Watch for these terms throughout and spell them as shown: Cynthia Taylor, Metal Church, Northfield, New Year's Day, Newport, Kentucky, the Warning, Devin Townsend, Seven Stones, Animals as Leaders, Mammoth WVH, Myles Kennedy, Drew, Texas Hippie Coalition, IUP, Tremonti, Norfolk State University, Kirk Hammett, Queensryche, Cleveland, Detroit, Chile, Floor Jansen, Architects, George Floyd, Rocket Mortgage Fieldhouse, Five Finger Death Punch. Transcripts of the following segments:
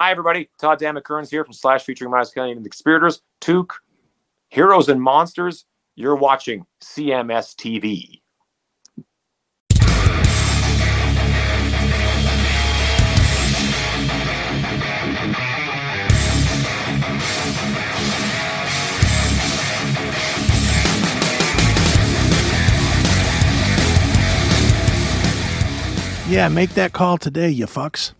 Hi, everybody. Todd Damon Kearns here from Slash featuring Myles Kennedy and the Conspirators. Took Heroes and Monsters. You're watching CMS TV. Yeah, make that call today, you fucks.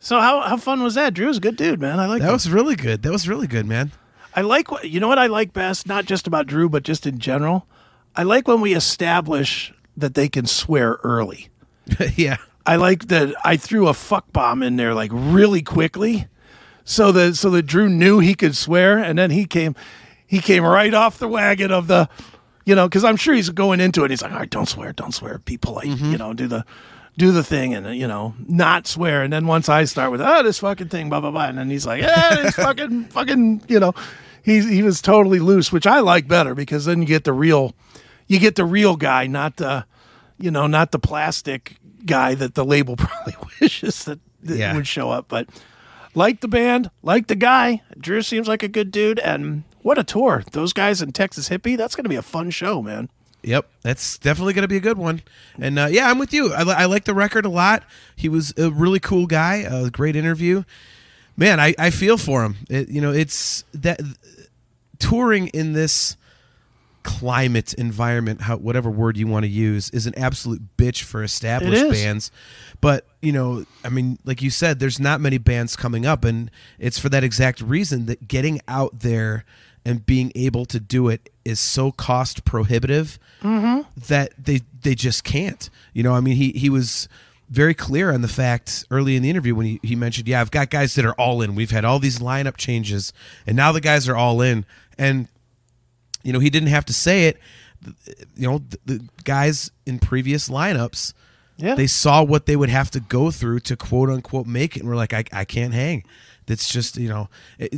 So how fun was that? Drew's a good dude, man. I like that. Was really good. That was really good, man. I like what, you know what I like best, not just about Drew, but just in general. I like when we establish that they can swear early. Yeah. I like that I threw a fuck bomb in there like really quickly so that Drew knew he could swear, and then he came right off the wagon of the, you know, because I'm sure he's going into it. He's like, all right, don't swear. Be polite, you know, do the thing and, you know, not swear. And then once I start with, oh, this fucking thing, blah, blah, blah. And then he's like, yeah, this fucking, you know, he was totally loose, which I like better because then you get the real guy, not the plastic guy that the label probably wishes that would show up. But like the band, like the guy, Drew seems like a good dude. And what a tour. Those guys in Texas Hippie, that's going to be a fun show, man. Yep, that's definitely going to be a good one. And, yeah, I'm with you. I like the record a lot. He was a really cool guy, a great interview. Man, I feel for him. It's that touring in this climate, environment, whatever word you want to use, is an absolute bitch for established bands. But, you know, I mean, like you said, there's not many bands coming up, and it's for that exact reason that getting out there and being able to do it is so cost prohibitive that they just can't. You know, I mean, he was very clear on the fact early in the interview when he mentioned, yeah, I've got guys that are all in. We've had all these lineup changes, and now the guys are all in. And, you know, he didn't have to say it. You know, the guys in previous lineups, they saw what they would have to go through to quote-unquote make it, and were like, I can't hang. That's just, you know,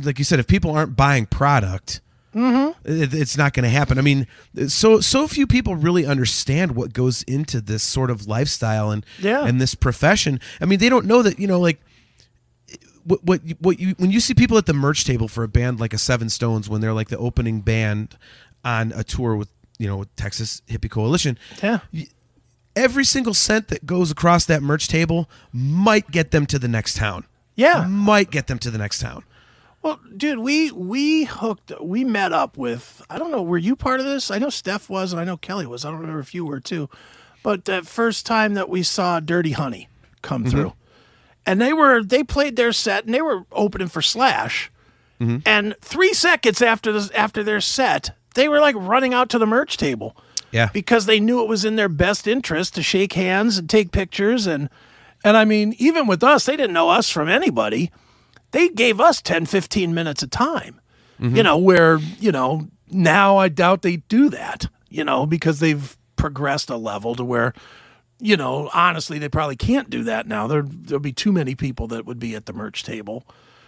like you said, if people aren't buying product, it's not going to happen. I mean, so few people really understand what goes into this sort of lifestyle and this profession. I mean, they don't know that, you know, like when you see people at the merch table for a band like a Seven Stones when they're like the opening band on a tour with, you know, Texas Hippie Coalition. Yeah. Every single cent that goes across that merch table might get them to the next town. Yeah. Might get them to the next town. Well, dude, we met up with, I don't know, were you part of this? I know Steph was, and I know Kelly was. I don't remember if you were too. But the first time that we saw Dirty Honey come through, and they played their set, and they were opening for Slash. And 3 seconds after their set, they were like running out to the merch table. Yeah. Because they knew it was in their best interest to shake hands and take pictures and I mean, even with us, they didn't know us from anybody. They gave us 10, 15 minutes of time, you know, where, you know, now I doubt they do that, you know, because they've progressed a level to where, you know, honestly, they probably can't do that now. There'll be too many people that would be at the merch table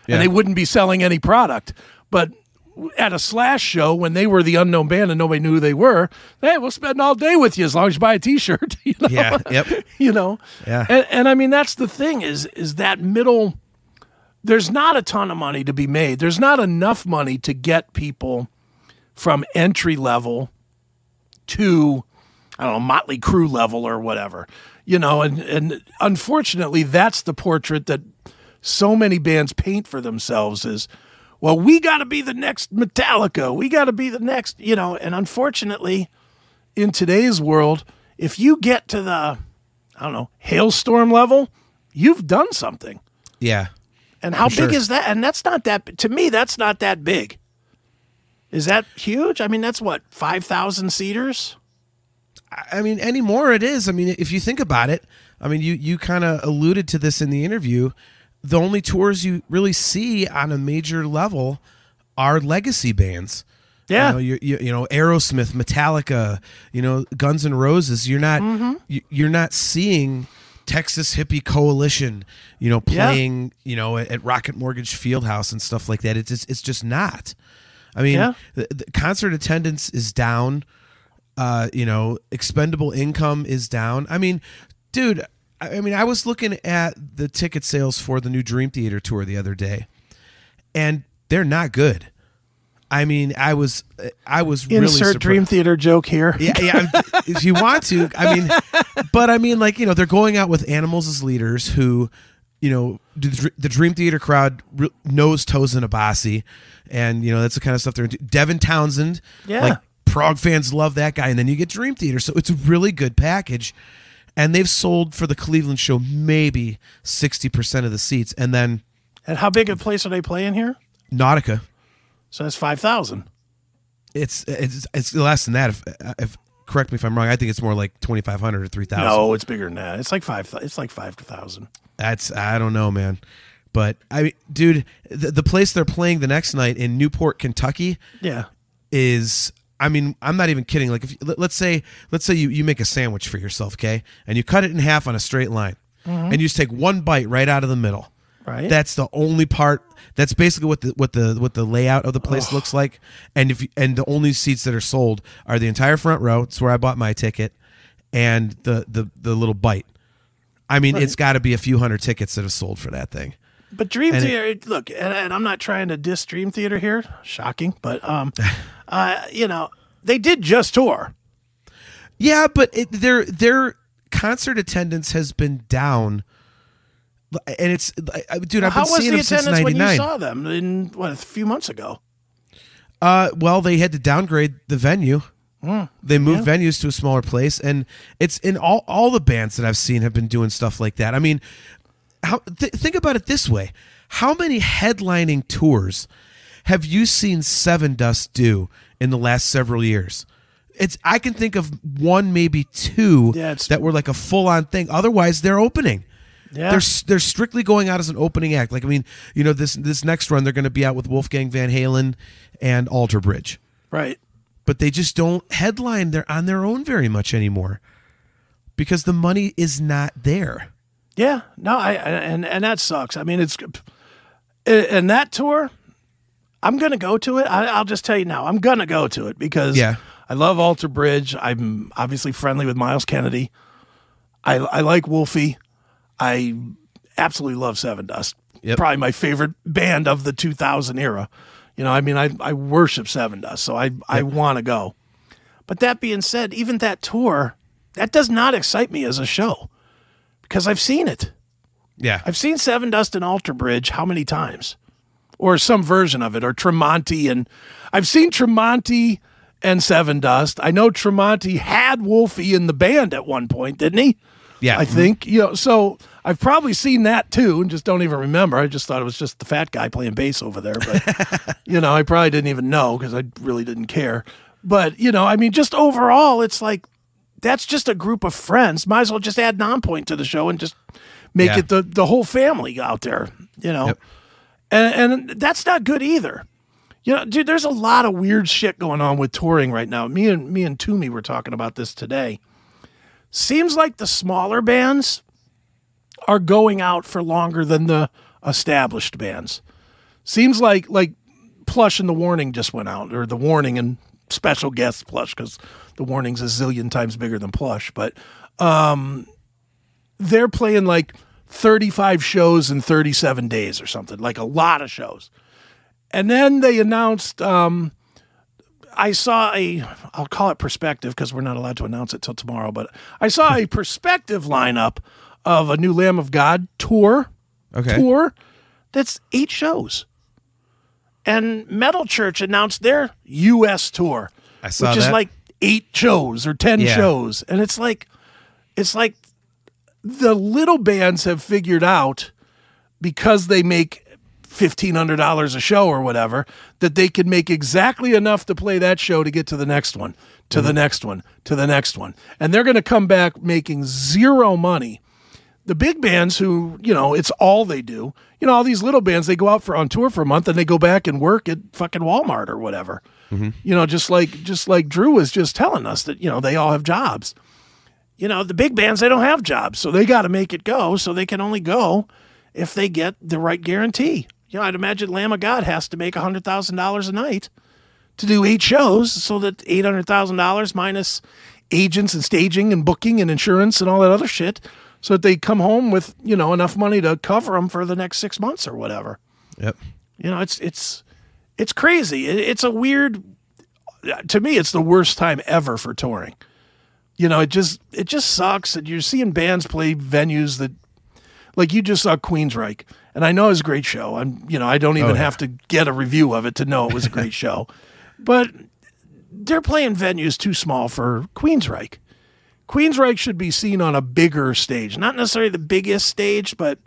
and they wouldn't be selling any product. But at a Slash show, when they were the unknown band and nobody knew who they were, hey, we'll spend all day with you as long as you buy a T-shirt. You know? Yeah, yep. You know? Yeah. And I mean, that's the thing is that middle, there's not a ton of money to be made. There's not enough money to get people from entry level to, I don't know, Motley Crue level or whatever. You know, and unfortunately, that's the portrait that so many bands paint for themselves is, well, we got to be the next Metallica. We got to be the next, you know, and unfortunately, in today's world, if you get to the, I don't know, Hailstorm level, you've done something. Yeah. And how big is that? And that's not that, to me, that's not that big. Is that huge? I mean, that's what, 5,000 seaters? I mean, anymore it is. I mean, if you think about it, I mean, you kind of alluded to this in the interview. The only tours you really see on a major level are legacy bands. Yeah. You know, Aerosmith, Metallica, you know, Guns N' Roses. You're not you're not seeing Texas Hippie Coalition, you know, playing, you know, at Rocket Mortgage Fieldhouse and stuff like that. It's just not. I mean, the concert attendance is down. You know, expendable income is down. I mean, dude, I mean, I was looking at the ticket sales for the new Dream Theater tour the other day, and they're not good. I mean, I was really surprised. Insert Dream Theater joke here. Yeah, if you want to. I mean, but I mean, like, you know, they're going out with animals as leaders who, you know, the Dream Theater crowd knows Toes and Abasi, and, you know, that's the kind of stuff they're into. Devin Townsend, yeah. Like, prog fans love that guy, and then you get Dream Theater. So it's a really good package, and they've sold for the Cleveland show maybe 60% of the seats, and then... And how big a place are they playing here? Nautica. So that's 5,000. It's less than that. If correct me if I'm wrong, I think it's more like 2,500 or 3,000. No, it's bigger than that. It's like 5,000. That's, I don't know, man. But I mean, dude, the place they're playing the next night in Newport, Kentucky, yeah, is, I mean, I'm not even kidding. Like, if let's say you make a sandwich for yourself, okay, and you cut it in half on a straight line, and you just take one bite right out of the middle. Right. That's the only part. That's basically what the layout of the place looks like. And the only seats that are sold are the entire front row. It's where I bought my ticket, and the little bite. I mean, right. It's got to be a few hundred tickets that have sold for that thing. But Dream Theater, look, and I'm not trying to diss Dream Theater here. Shocking, but you know, they did just tour. Yeah, but their concert attendance has been down. And it's, dude, I've been seeing them since 99. How was the attendance when you saw them a few months ago? Well, they had to downgrade the venue. They moved venues to a smaller place, and it's in all the bands that I've seen have been doing stuff like that. I mean, think about it this way: how many headlining tours have you seen Sevendust do in the last several years? I can think of one, maybe two, that were like a full-on thing. Otherwise, they're opening. Yeah. They're strictly going out as an opening act. Like, I mean, you know, this next run they're going to be out with Wolfgang Van Halen and Alter Bridge, right? But they just don't headline. They're on their own very much anymore because the money is not there. Yeah, no, and that sucks. I mean, it's and that tour, I'm going to go to it. I'll just tell you now, I'm going to go to it because I love Alter Bridge. I'm obviously friendly with Myles Kennedy. I like Wolfie. I absolutely love Sevendust. Yep. Probably my favorite band of the 2000 era. You know, I mean, I worship Sevendust, so I want to go. But that being said, even that tour, that does not excite me as a show because I've seen it. Yeah. I've seen Sevendust and Alter Bridge how many times? Or some version of it, or Tremonti. And I've seen Tremonti and Sevendust. I know Tremonti had Wolfie in the band at one point, didn't he? Yeah, I think, you know, so I've probably seen that too and just don't even remember. I just thought it was just the fat guy playing bass over there. But, you know, I probably didn't even know because I really didn't care. But, you know, I mean, just overall, it's like that's just a group of friends. Might as well just add Nonpoint to the show and just make it the whole family out there, you know. Yep. And that's not good either. You know, dude, there's a lot of weird shit going on with touring right now. Me and Toomey were talking about this today. Seems like the smaller bands are going out for longer than the established bands. Seems like Plush and the Warning just went out, or the Warning and special guest Plush, because the Warning's a zillion times bigger than Plush. But they're playing like 35 shows in 37 days or something, like a lot of shows. And then they announced... I saw I'll call it perspective because we're not allowed to announce it till tomorrow, but I saw a perspective lineup of a new Lamb of God tour. Okay. Tour that's 8 shows. And Metal Church announced their U.S. tour, I saw which that. Is like 8 shows or 10 shows. And it's like the little bands have figured out, because they make $1,500 a show or whatever, that they could make exactly enough to play that show to get to the next one, to the next one, to the next one. And they're going to come back making zero money. The big bands who, you know, it's all they do. You know, all these little bands, they go out on tour for a month and they go back and work at fucking Walmart or whatever. Mm-hmm. You know, just like Drew was just telling us that, you know, they all have jobs. You know, the big bands, they don't have jobs, so they got to make it go, so they can only go if they get the right guarantee. You know, I'd imagine Lamb of God has to make $100,000 a night to do 8 shows, so that $800,000 minus agents and staging and booking and insurance and all that other shit so that they come home with, you know, enough money to cover them for the next 6 months or whatever. Yep. You know, it's crazy. It's a weird, to me, it's the worst time ever for touring. You know, it just sucks that you're seeing bands play venues that, like, you just saw Queensryche, and I know it was a great show. I don't even have to get a review of it to know it was a great show, but they're playing venues too small for Queensryche. Queensryche should be seen on a bigger stage, not necessarily the biggest stage, but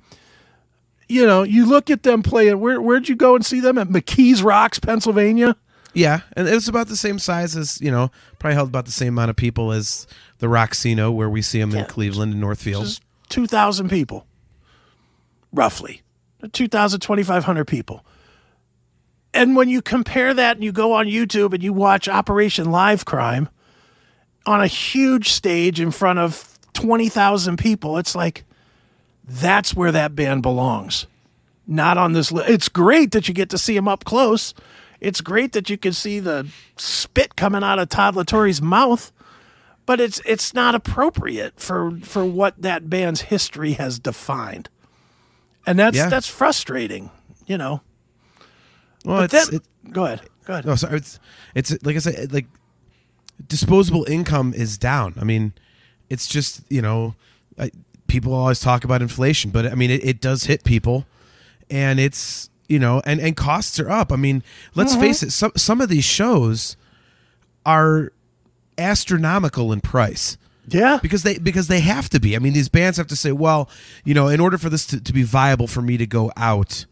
you know, you look at them playing. Where'd you go and see them at McKees Rocks, Pennsylvania? Yeah, and it was about the same size as, you know, probably held about the same amount of people as the Roxino, where we see them in Cleveland and Northfield. Just 2,000 people, roughly. 2,000, 2,500 people. And when you compare that and you go on YouTube and you watch Operation Live Crime on a huge stage in front of 20,000 people, it's like, that's where that band belongs. Not on this list. It's great that you get to see them up close. It's great that you can see the spit coming out of Todd Latore's mouth, but it's not appropriate for what that band's history has defined. And that's frustrating, you know. Well, go ahead. No, sorry. It's like I said, like, disposable income is down. I mean, it's just, you know, people always talk about inflation, but I mean, it does hit people, and it's, you know, and costs are up. I mean, let's face it. Some of these shows are astronomical in price. Yeah, because they have to be. I mean, these bands have to say, well, you know, in order for this to be viable for me to go out,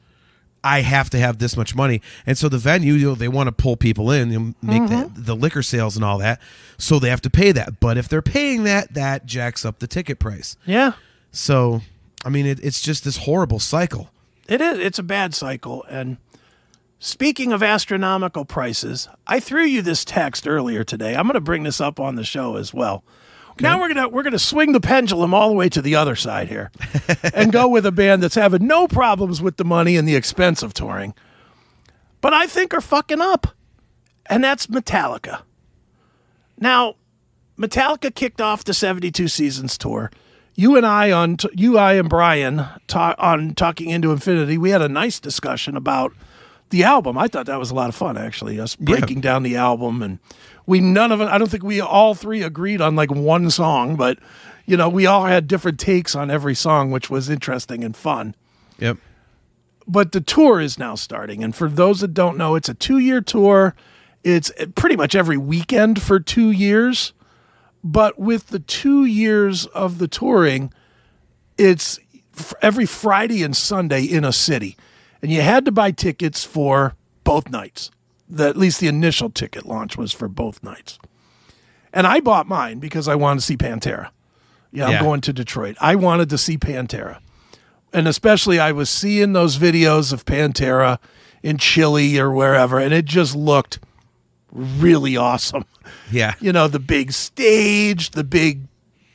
I have to have this much money. And so the venue, you know, they want to pull people in and make the liquor sales and all that, so they have to pay that. But if they're paying that, that jacks up the ticket price. Yeah. So, I mean, it's just this horrible cycle. It is. It's a bad cycle. And speaking of astronomical prices, I threw you this text earlier today. I'm going to bring this up on the show as well. Okay. Now we're going to swing the pendulum all the way to the other side here and go with a band that's having no problems with the money and the expense of touring, but I think are fucking up. And that's Metallica. Now, Metallica kicked off the 72 Seasons tour. You and I and Brian on Talking Into Infinity, we had a nice discussion about the album. I thought that was a lot of fun, actually, us breaking down the album. And I don't think we all three agreed on like one song, but, you know, we all had different takes on every song, which was interesting and fun. Yep. But the tour is now starting. And for those that don't know, it's a 2-year tour. It's pretty much every weekend for 2 years. But with the 2 years of the touring, it's every Friday and Sunday in a city. And you had to buy tickets for both nights. At least the initial ticket launch was for both nights. And I bought mine because I wanted to see Pantera. Yeah, I'm going to Detroit. I wanted to see Pantera. And especially I was seeing those videos of Pantera in Chile or wherever, and it just looked really awesome. Yeah. You know, the big stage, the big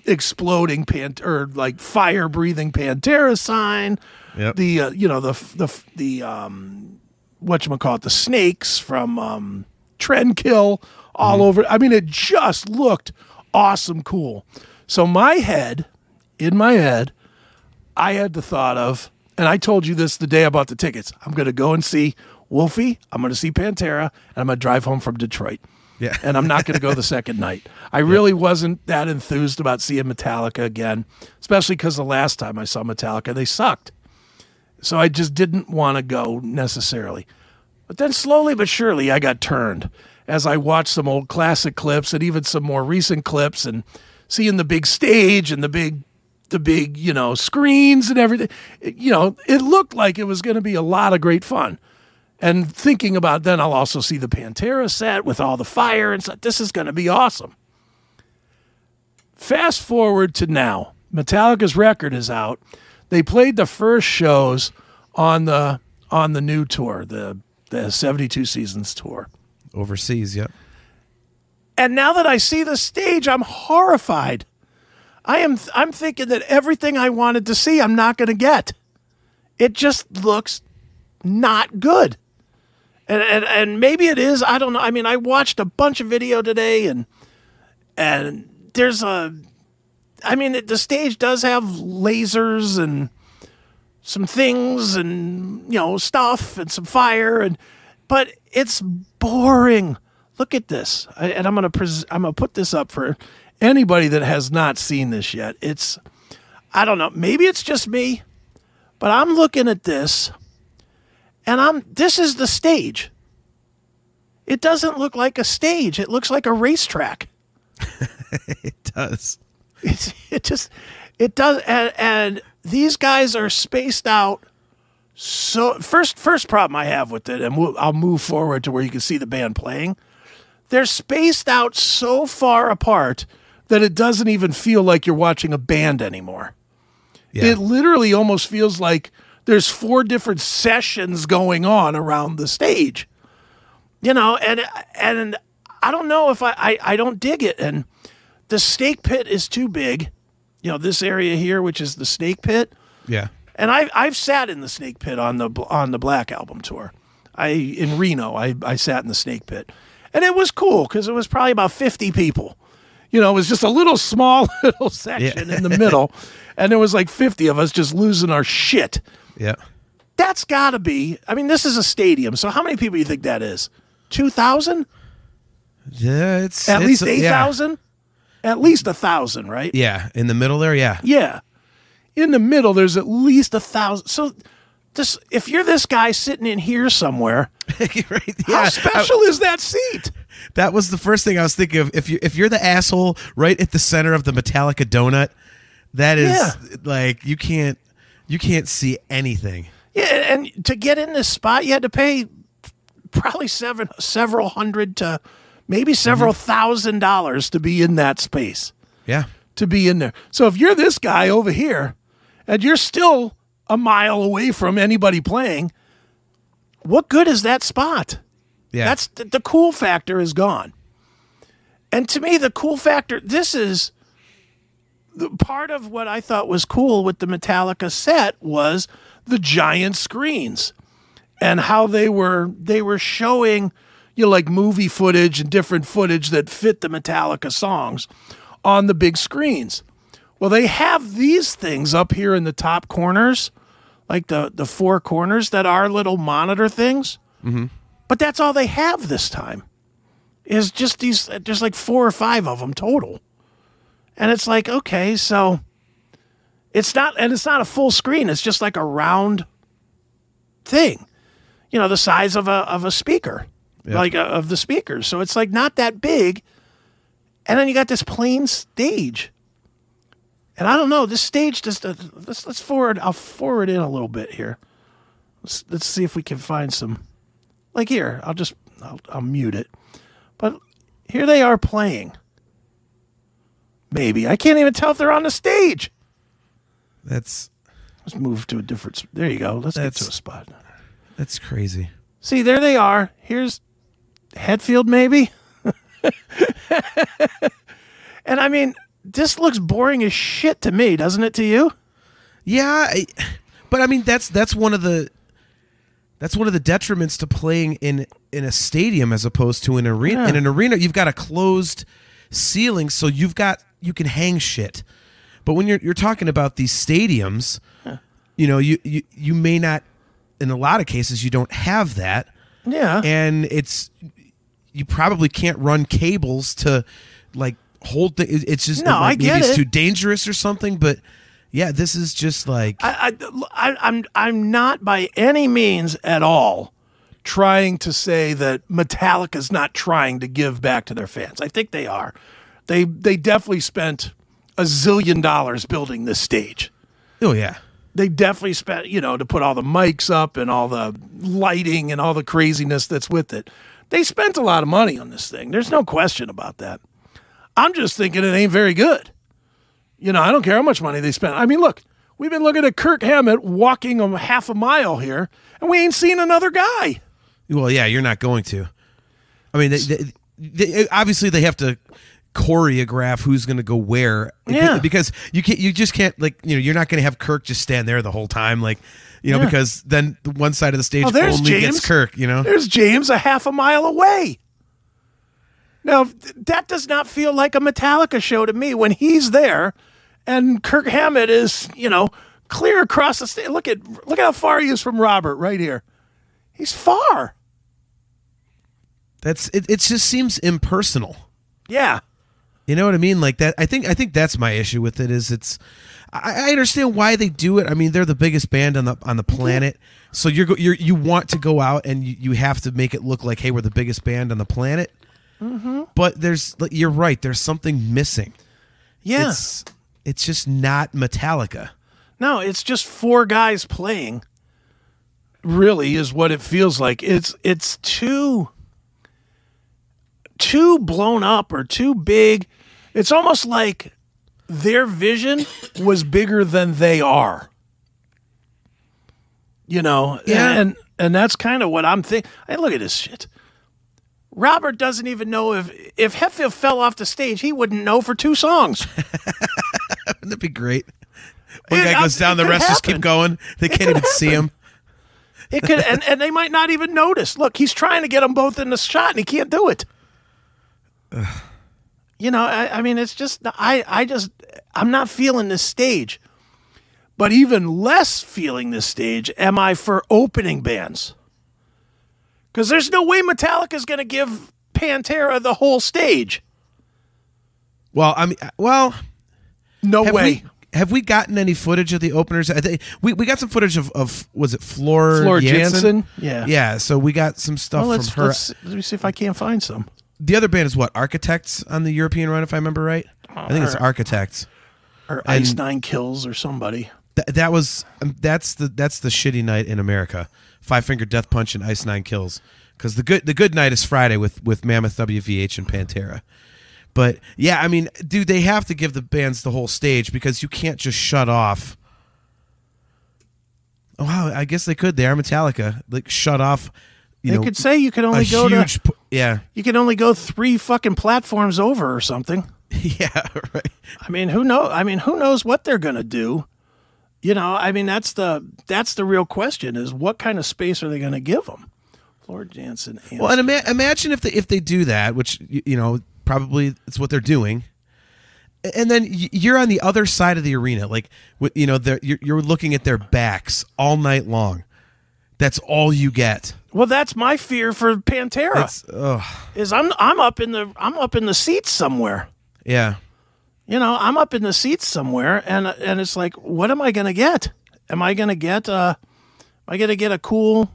exploding fire breathing Pantera sign. Yep. The the snakes from Trendkill all over. I mean, it just looked awesome cool. So in my head, I had the thought of, and I told you this the day I bought the tickets, I'm going to go and see Wolfie, I'm going to see Pantera, and I'm going to drive home from Detroit. Yeah. And I'm not going to go the second night. I really wasn't that enthused about seeing Metallica again, especially because the last time I saw Metallica, they sucked. So I just didn't want to go necessarily. But then slowly but surely, I got turned as I watched some old classic clips and even some more recent clips and seeing the big stage and the big, you know, screens and everything. You know, it looked like it was going to be a lot of great fun. And thinking about then I'll also see the Pantera set with all the fire and stuff. This is going to be awesome. Fast forward to now. Metallica's record is out. They played the first shows on the new tour, the 72 Seasons tour. Overseas, yep. And now that I see the stage, I'm horrified. I'm thinking that everything I wanted to see, I'm not going to get. It just looks not good. And maybe it is, I don't know. I mean, I watched a bunch of video today and there's a I mean, the stage does have lasers and some things and, you know, stuff and some fire, and but it's boring. Look at this. I'm going to put this up for anybody that has not seen this yet. It's, I don't know, maybe it's just me, but I'm looking at this and this is the stage. It doesn't look like a stage. It looks like a racetrack. It does. It does. And these guys are spaced out. So first problem I have with it, and I'll move forward to where you can see the band playing. They're spaced out so far apart that it doesn't even feel like you're watching a band anymore. Yeah. It literally almost feels like there's four different sessions going on around the stage, you know, and I don't know if I don't dig it. And the snake pit is too big. You know, this area here, which is the snake pit. Yeah. And I've sat in the snake pit on the Black Album tour. In Reno, I sat in the snake pit. And it was cool because it was probably about 50 people. You know, it was just a little small little section in the middle. And there was like 50 of us just losing our shit. Yeah. That's got to be, I mean, this is a stadium. So how many people do you think that is? 2,000? Yeah, at least 8,000? Yeah. At least 1,000, right? Yeah. In the middle there, yeah. Yeah. In the middle, there's at least 1,000. So if you're this guy sitting in here somewhere, right, yeah. How special is that seat? That was the first thing I was thinking of. If you're the asshole right at the center of the Metallica donut, that is like you can't see anything. Yeah, and to get in this spot, you had to pay probably several hundred to maybe several thousand dollars to be in that space. Yeah, to be in there. So if you're this guy over here, and you're still a mile away from anybody playing, what good is that spot? Yeah. That's the cool factor is gone. And to me, the cool factor, this is the part of what I thought was cool with the Metallica set was the giant screens and how they were showing, you know, like movie footage and different footage that fit the Metallica songs on the big screens. Well, they have these things up here in the top corners, like the four corners that are little monitor things. Mm-hmm. But that's all they have this time is just these, there's like four or five of them total. And it's like, okay, so it's not a full screen. It's just like a round thing, you know, the size of a speaker, yeah. Of the speakers. So it's like not that big. And then you got this plain stage. And I don't know, this stage just, let's forward, I'll forward in a little bit here. Let's see if we can find some. Like here, I'll mute it. But here they are playing. Maybe. I can't even tell if they're on the stage. Let's move to a different, there you go. Let's get to a spot. That's crazy. See, there they are. Here's Hetfield maybe. And I mean, this looks boring as shit to me, doesn't it to you? Yeah, but I mean, that's one of the detriments to playing in a stadium as opposed to an arena. Yeah. In an arena, you've got a closed ceiling, so you can hang shit. But when you're talking about these stadiums, yeah. You know, you may not. In a lot of cases, you don't have that. Yeah, and you probably can't run cables to like hold it's just no, like, maybe it's too dangerous or something. But yeah, this is just like I'm not by any means at all trying to say that Metallica's not trying to give back to their fans. I think they are. They definitely spent $1 zillion building this stage. Oh yeah, they definitely spent, you know, to put all the mics up and all the lighting and all the craziness that's with it. They spent a lot of money on this thing. There's no question about that. I'm just thinking it ain't very good. You know, I don't care how much money they spent. I mean, look, we've been looking at Kirk Hammett walking half a mile here, and we ain't seen another guy. Well, yeah, you're not going to. I mean, they obviously they have to choreograph who's going to go where. Yeah. Because you just can't, like, you know, you're not going to have Kirk just stand there the whole time, like, you know, yeah. Because then one side of the stage only James. Gets Kirk, you know. There's James a half a mile away. Now, that does not feel like a Metallica show to me when he's there and Kirk Hammett is, you know, clear across the state. Look at how far he is from Robert right here. He's far. That's it. It just seems impersonal. Yeah. You know what I mean? Like that. I think that's my issue with it. Is it's. I understand why they do it. I mean, they're the biggest band on the planet, so you want to go out and you have to make it look like, hey, we're the biggest band on the planet. Mm-hmm. But you're right. There's something missing. Yeah, it's just not Metallica. No, it's just four guys playing. Really, is what it feels like. It's too blown up or too big. It's almost like their vision was bigger than they are. You know, yeah. and that's kind of what I'm thinking. Hey, look at this shit. Robert doesn't even know if Hetfield fell off the stage, he wouldn't know for two songs. Wouldn't that be great? One guy goes down, the rest just keep going. They can't even see him. It could, and they might not even notice. Look, he's trying to get them both in the shot, and he can't do it. Ugh. You know, I mean, it's just I'm not feeling this stage, but even less feeling this stage am I for opening bands, because there's no way Metallica's going to give Pantera the whole stage. Well, I mean, no way. Have we gotten any footage of the openers? I think we got some footage of was it Floor Jansen? Yeah. So we got some stuff from her. Let me see if I can't find some. The other band is what, Architects on the European run, if I remember right. I think it's Architects or Ice Nine Kills or somebody. That's the shitty night in America. Five Finger Death Punch and Ice Nine Kills, because the good night is Friday with Mammoth, WVH, and Pantera. But, yeah, I mean, dude, they have to give the bands the whole stage, because you can't just shut off. Oh, wow, I guess they could. They are Metallica. Like, shut off. They could say you could only go huge, yeah. You can only go three fucking platforms over or something. Yeah, right. I mean, who knows what they're going to do? You know, I mean, that's the real question, is what kind of space are they going to give them? Floor Jansen. Well, and imagine if they do that, which, you know, probably it's what they're doing, and then you're on the other side of the arena, like, you know, you're looking at their backs all night long. That's all you get. Well, that's my fear for Pantera. Is I'm up in the seats somewhere. Yeah, you know, I'm up in the seats somewhere, and it's like, what am I gonna get? Am I gonna get a cool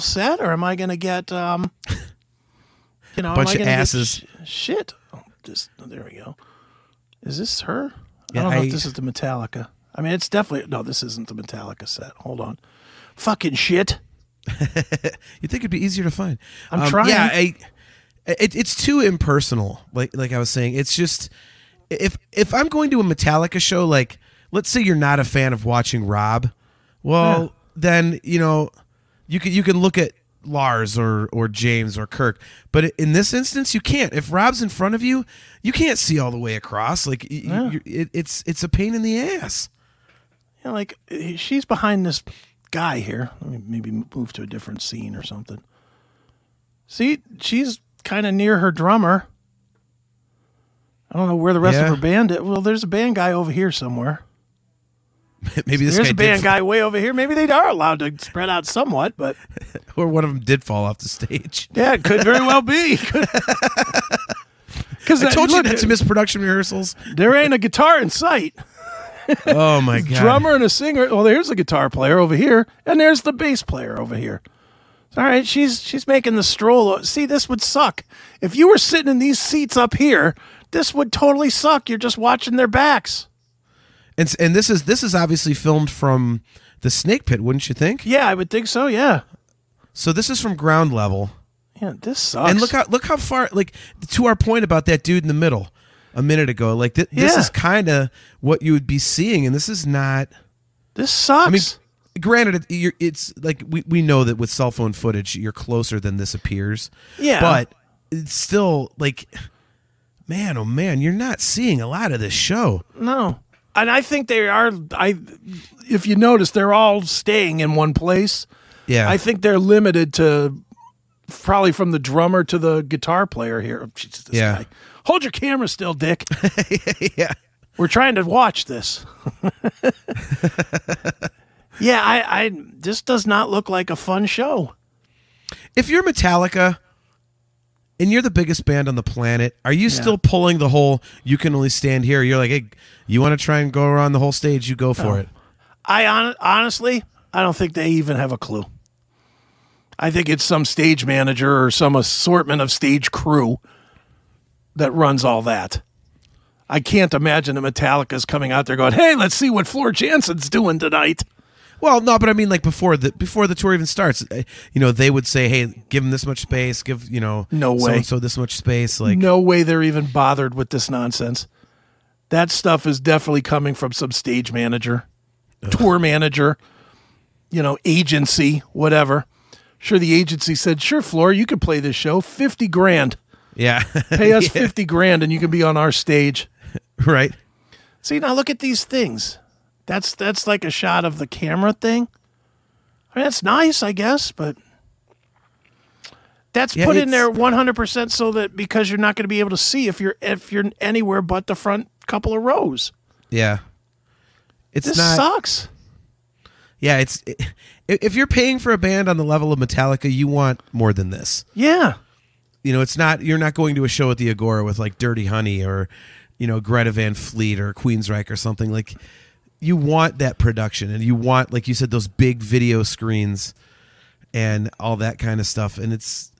set, or am I gonna get you know, bunch of asses. Shit. Oh, there we go. Is this her? Yeah, I don't know if this is the Metallica. I mean, it's definitely... No, this isn't the Metallica set. Hold on. Fucking shit. You'd think it'd be easier to find. I'm trying. Yeah, it's too impersonal. Like I was saying, it's just... If I'm going to a Metallica show, like, let's say you're not a fan of watching Rob, well, yeah, then, you know, you can look at Lars or James or Kirk, but in this instance you can't. If Rob's in front of you, you can't see all the way across. Like, yeah, it's a pain in the ass. Yeah, like, she's behind this guy here. Let me maybe move to a different scene or something. See, she's kind of near her drummer. I don't know where the rest of her band is. Well, there's a band guy over here somewhere. Maybe there's a band guy way over here. Maybe they are allowed to spread out somewhat, but or one of them did fall off the stage. Yeah, it could very well be. Because I told you not to miss production rehearsals. There ain't a guitar in sight. Oh my god! Drummer and a singer. Well, there's the guitar player over here, and there's the bass player over here. All right, she's making the stroll. See, this would suck if you were sitting in these seats up here. This would totally suck. You're just watching their backs. And this is obviously filmed from the Snake Pit, wouldn't you think? Yeah, I would think so. Yeah. So this is from ground level. Yeah, this sucks. And look how far, like, to our point about that dude in the middle a minute ago. Like, this is kind of what you would be seeing, and this is not. This sucks. I mean, granted, it's like we know that with cell phone footage, you're closer than this appears. Yeah. But it's still like, man, oh man, you're not seeing a lot of this show. No. And I think they are. If you notice, they're all staying in one place. Yeah, I think they're limited to probably from the drummer to the guitar player here. Oh, Jesus, this guy. Hold your camera still, Dick. Yeah, We're trying to watch this. Yeah, I this does not look like a fun show. If you're Metallica and you're the biggest band on the planet, are you still pulling the whole you can only stand here? You're like, hey, you want to try and go around the whole stage, you go for it. Honestly, I don't think they even have a clue. I think it's some stage manager or some assortment of stage crew that runs all that. I can't imagine the Metallica's coming out there going, hey, let's see what Floor Jansen's doing tonight. Well, no, but I mean, like before the tour even starts, you know, they would say, hey, give them this much space, give, you know, no way. So-and-so this much space. Like, no way they're even bothered with this nonsense. That stuff is definitely coming from some stage manager, tour manager, you know, agency, whatever. Sure, the agency said, sure, Floor, you can play this show, 50 grand. Yeah. Pay us 50 grand and you can be on our stage. Right. See, now look at these things. That's like a shot of the camera thing. I mean, that's nice, I guess, but that's put in there 100% so that because you're not going to be able to see if you're anywhere but the front couple of rows. Yeah. This sucks. Yeah, if you're paying for a band on the level of Metallica, you want more than this. Yeah. You know, it's not, you're not going to a show at the Agora with like Dirty Honey or, you know, Greta Van Fleet or Queensryche or something. Like, you want that production and you want, like you said, those big video screens and all that kind of stuff. And it's,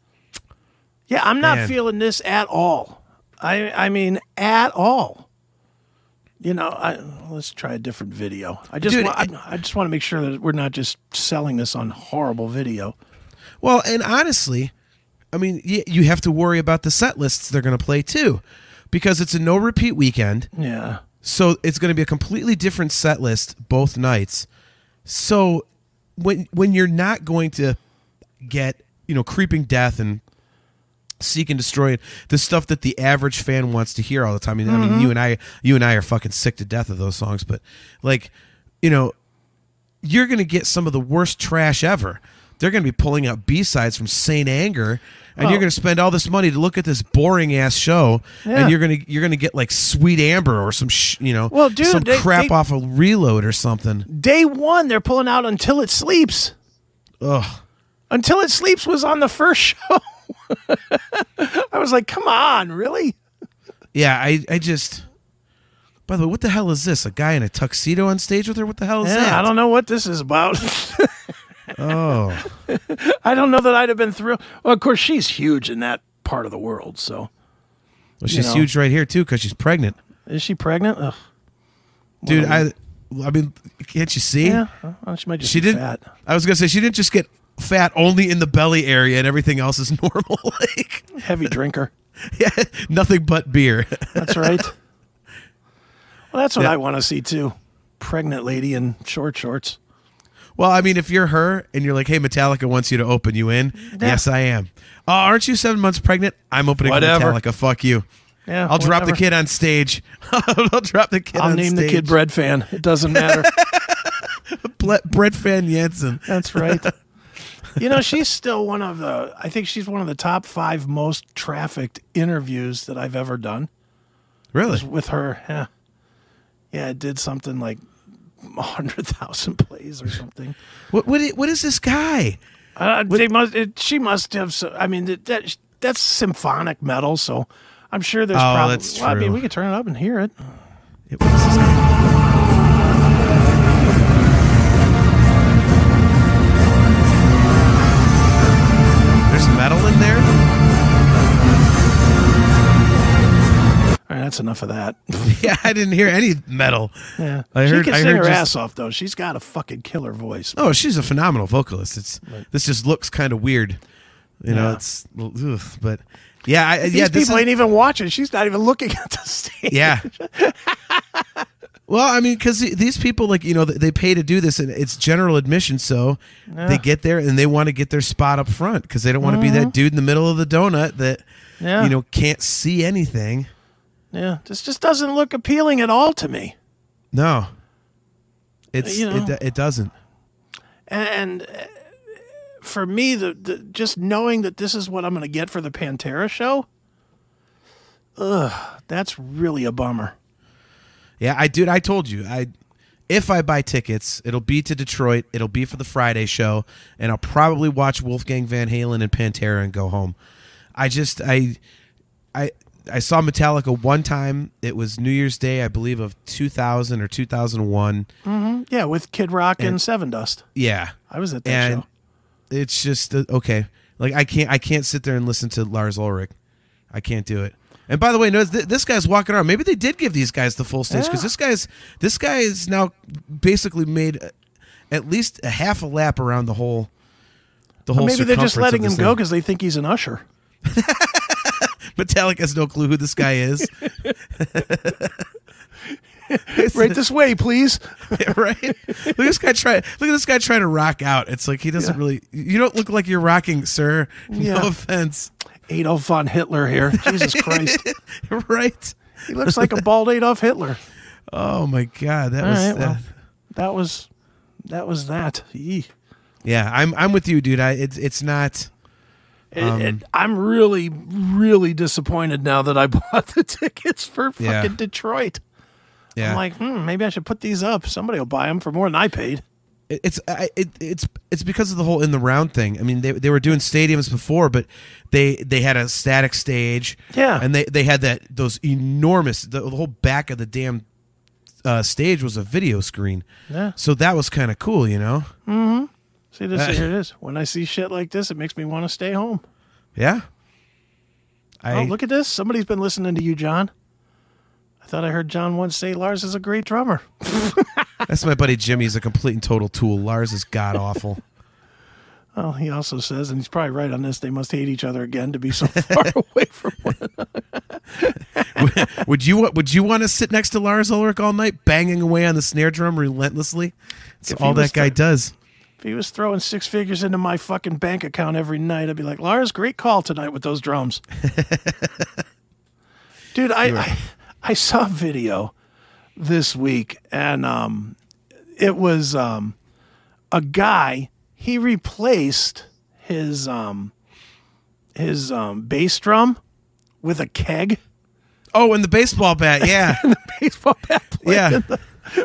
yeah, I'm not feeling this at all. I mean, at all. You know, let's try a different video. I just want to make sure that we're not just selling this on horrible video. Well, and honestly, I mean, you have to worry about the set lists they're going to play, too, because it's a no-repeat weekend. Yeah. So it's going to be a completely different set list both nights. So when you're not going to get, you know, Creeping Death and Seek and Destroy and the stuff that the average fan wants to hear all the time. I mean, you and I are fucking sick to death of those songs, but, like, you know, you're going to get some of the worst trash ever. They're going to be pulling out B-sides from St. Anger, and you're going to spend all this money to look at this boring ass show, and you're going to get like Sweet Amber or some crap off a Reload or something. Day one, they're pulling out Until It Sleeps. Ugh. Until It Sleeps was on the first show. I was like, come on, really? Yeah, I just. By the way, what the hell is this? A guy in a tuxedo on stage with her? What the hell is that? I don't know what this is about. Oh, I don't know that I'd have been thrilled. Well, of course, she's huge in that part of the world. So, well, she's huge right here too because she's pregnant. Is she pregnant? Ugh. Dude, I mean, can't you see? Yeah, well, she might just. She didn't. Fat. I was gonna say she didn't just get fat only in the belly area, and everything else is normal. Like heavy drinker. Yeah, nothing but beer. That's right. Well, that's what I want to see too. Pregnant lady in short shorts. Well, I mean, if you're her and you're like, hey, Metallica wants you to open you in, yes, I am. Aren't you 7 months pregnant? I'm opening for Metallica. Fuck you. Yeah, I'll drop the kid on stage. I'll drop the kid on stage. I'll name the kid Bread Fan. It doesn't matter. Bread Fan Jensen. That's right. You know, she's still one of the, I think she's one of the top 5 most trafficked interviews that I've ever done. Really? With her. Yeah. Yeah, it did something like 100,000 plays or something. What is this guy? She must have. I mean, that's symphonic metal, so I'm sure there's. Oh, probably, that's true. I mean, we could turn it up and hear it. What is this guy? There's metal in there. All right, that's enough of that. Yeah, I didn't hear any metal. Yeah, I heard her ass off, though. She's got a fucking killer voice. Oh, she's a phenomenal vocalist. This just looks kind of weird, you know. It's but yeah, these people ain't even watching. She's not even looking at the stage. Yeah. Well, I mean, because these people, like, you know, they pay to do this, and it's general admission, so they get there and they want to get their spot up front because they don't want to be that dude in the middle of the donut that you know, can't see anything. Yeah, this just doesn't look appealing at all to me. No, it doesn't. And for me, the just knowing that this is what I'm going to get for the Pantera show, that's really a bummer. Yeah, I told you. If I buy tickets, it'll be to Detroit. It'll be for the Friday show, and I'll probably watch Wolfgang Van Halen and Pantera and go home. I saw Metallica one time. It was New Year's Day, I believe, of 2000 or 2001. Mm-hmm. Yeah, with Kid Rock and Sevendust. Yeah, I was at that show. It's just okay. Like I can't sit there and listen to Lars Ulrich. I can't do it. And by the way, notice this guy's walking around. Maybe they did give these guys the full stage because this guy is now basically made at least a half a lap around the whole. Maybe they're just letting him go because they think he's an usher. Metallica has no clue who this guy is. Right this way, please. Yeah, right. Look at this guy trying to rock out. It's like he doesn't really. You don't look like you're rocking, sir. Yeah. No offense. Adolf von Hitler here. Jesus Christ. Right. He looks like a bald Adolf Hitler. Oh my God. That was that. Eey. Yeah, I'm with you, dude. It's not. I'm really, really disappointed now that I bought the tickets for fucking Detroit. Yeah. I'm like, maybe I should put these up. Somebody will buy them for more than I paid. It's because of the whole in the round thing. I mean, they were doing stadiums before, but they had a static stage. Yeah, and they had those enormous the whole back of the damn stage was a video screen. Yeah, so that was kind of cool, you know. Mm-hmm. See this? Here it is. When I see shit like this, it makes me want to stay home. Yeah. Oh, look at this! Somebody's been listening to you, John. I thought I heard John once say Lars is a great drummer. That's my buddy Jimmy. He's a complete and total tool. Lars is god-awful. Well, he also says, and he's probably right on this, they must hate each other again to be so far away from one another. Would you want to sit next to Lars Ulrich all night, banging away on the snare drum relentlessly? That's all that guy does. If he was throwing six figures into my fucking bank account every night, I'd be like, Lars, great call tonight with those drums. Dude, I saw a video this week, and it was a guy. He replaced his bass drum with a keg. Oh, and the baseball bat, yeah. And the baseball bat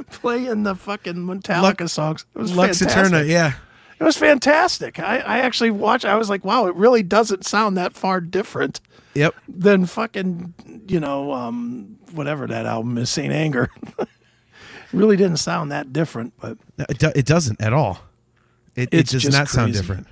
playing the fucking Metallica songs. It was Lux fantastic. Eterna, yeah. It was fantastic. I actually watched. I was like, wow, it really doesn't sound that far different. Yep. Then fucking, whatever that album is, St. Anger. Really didn't sound that different, but it doesn't at all. It does not sound different.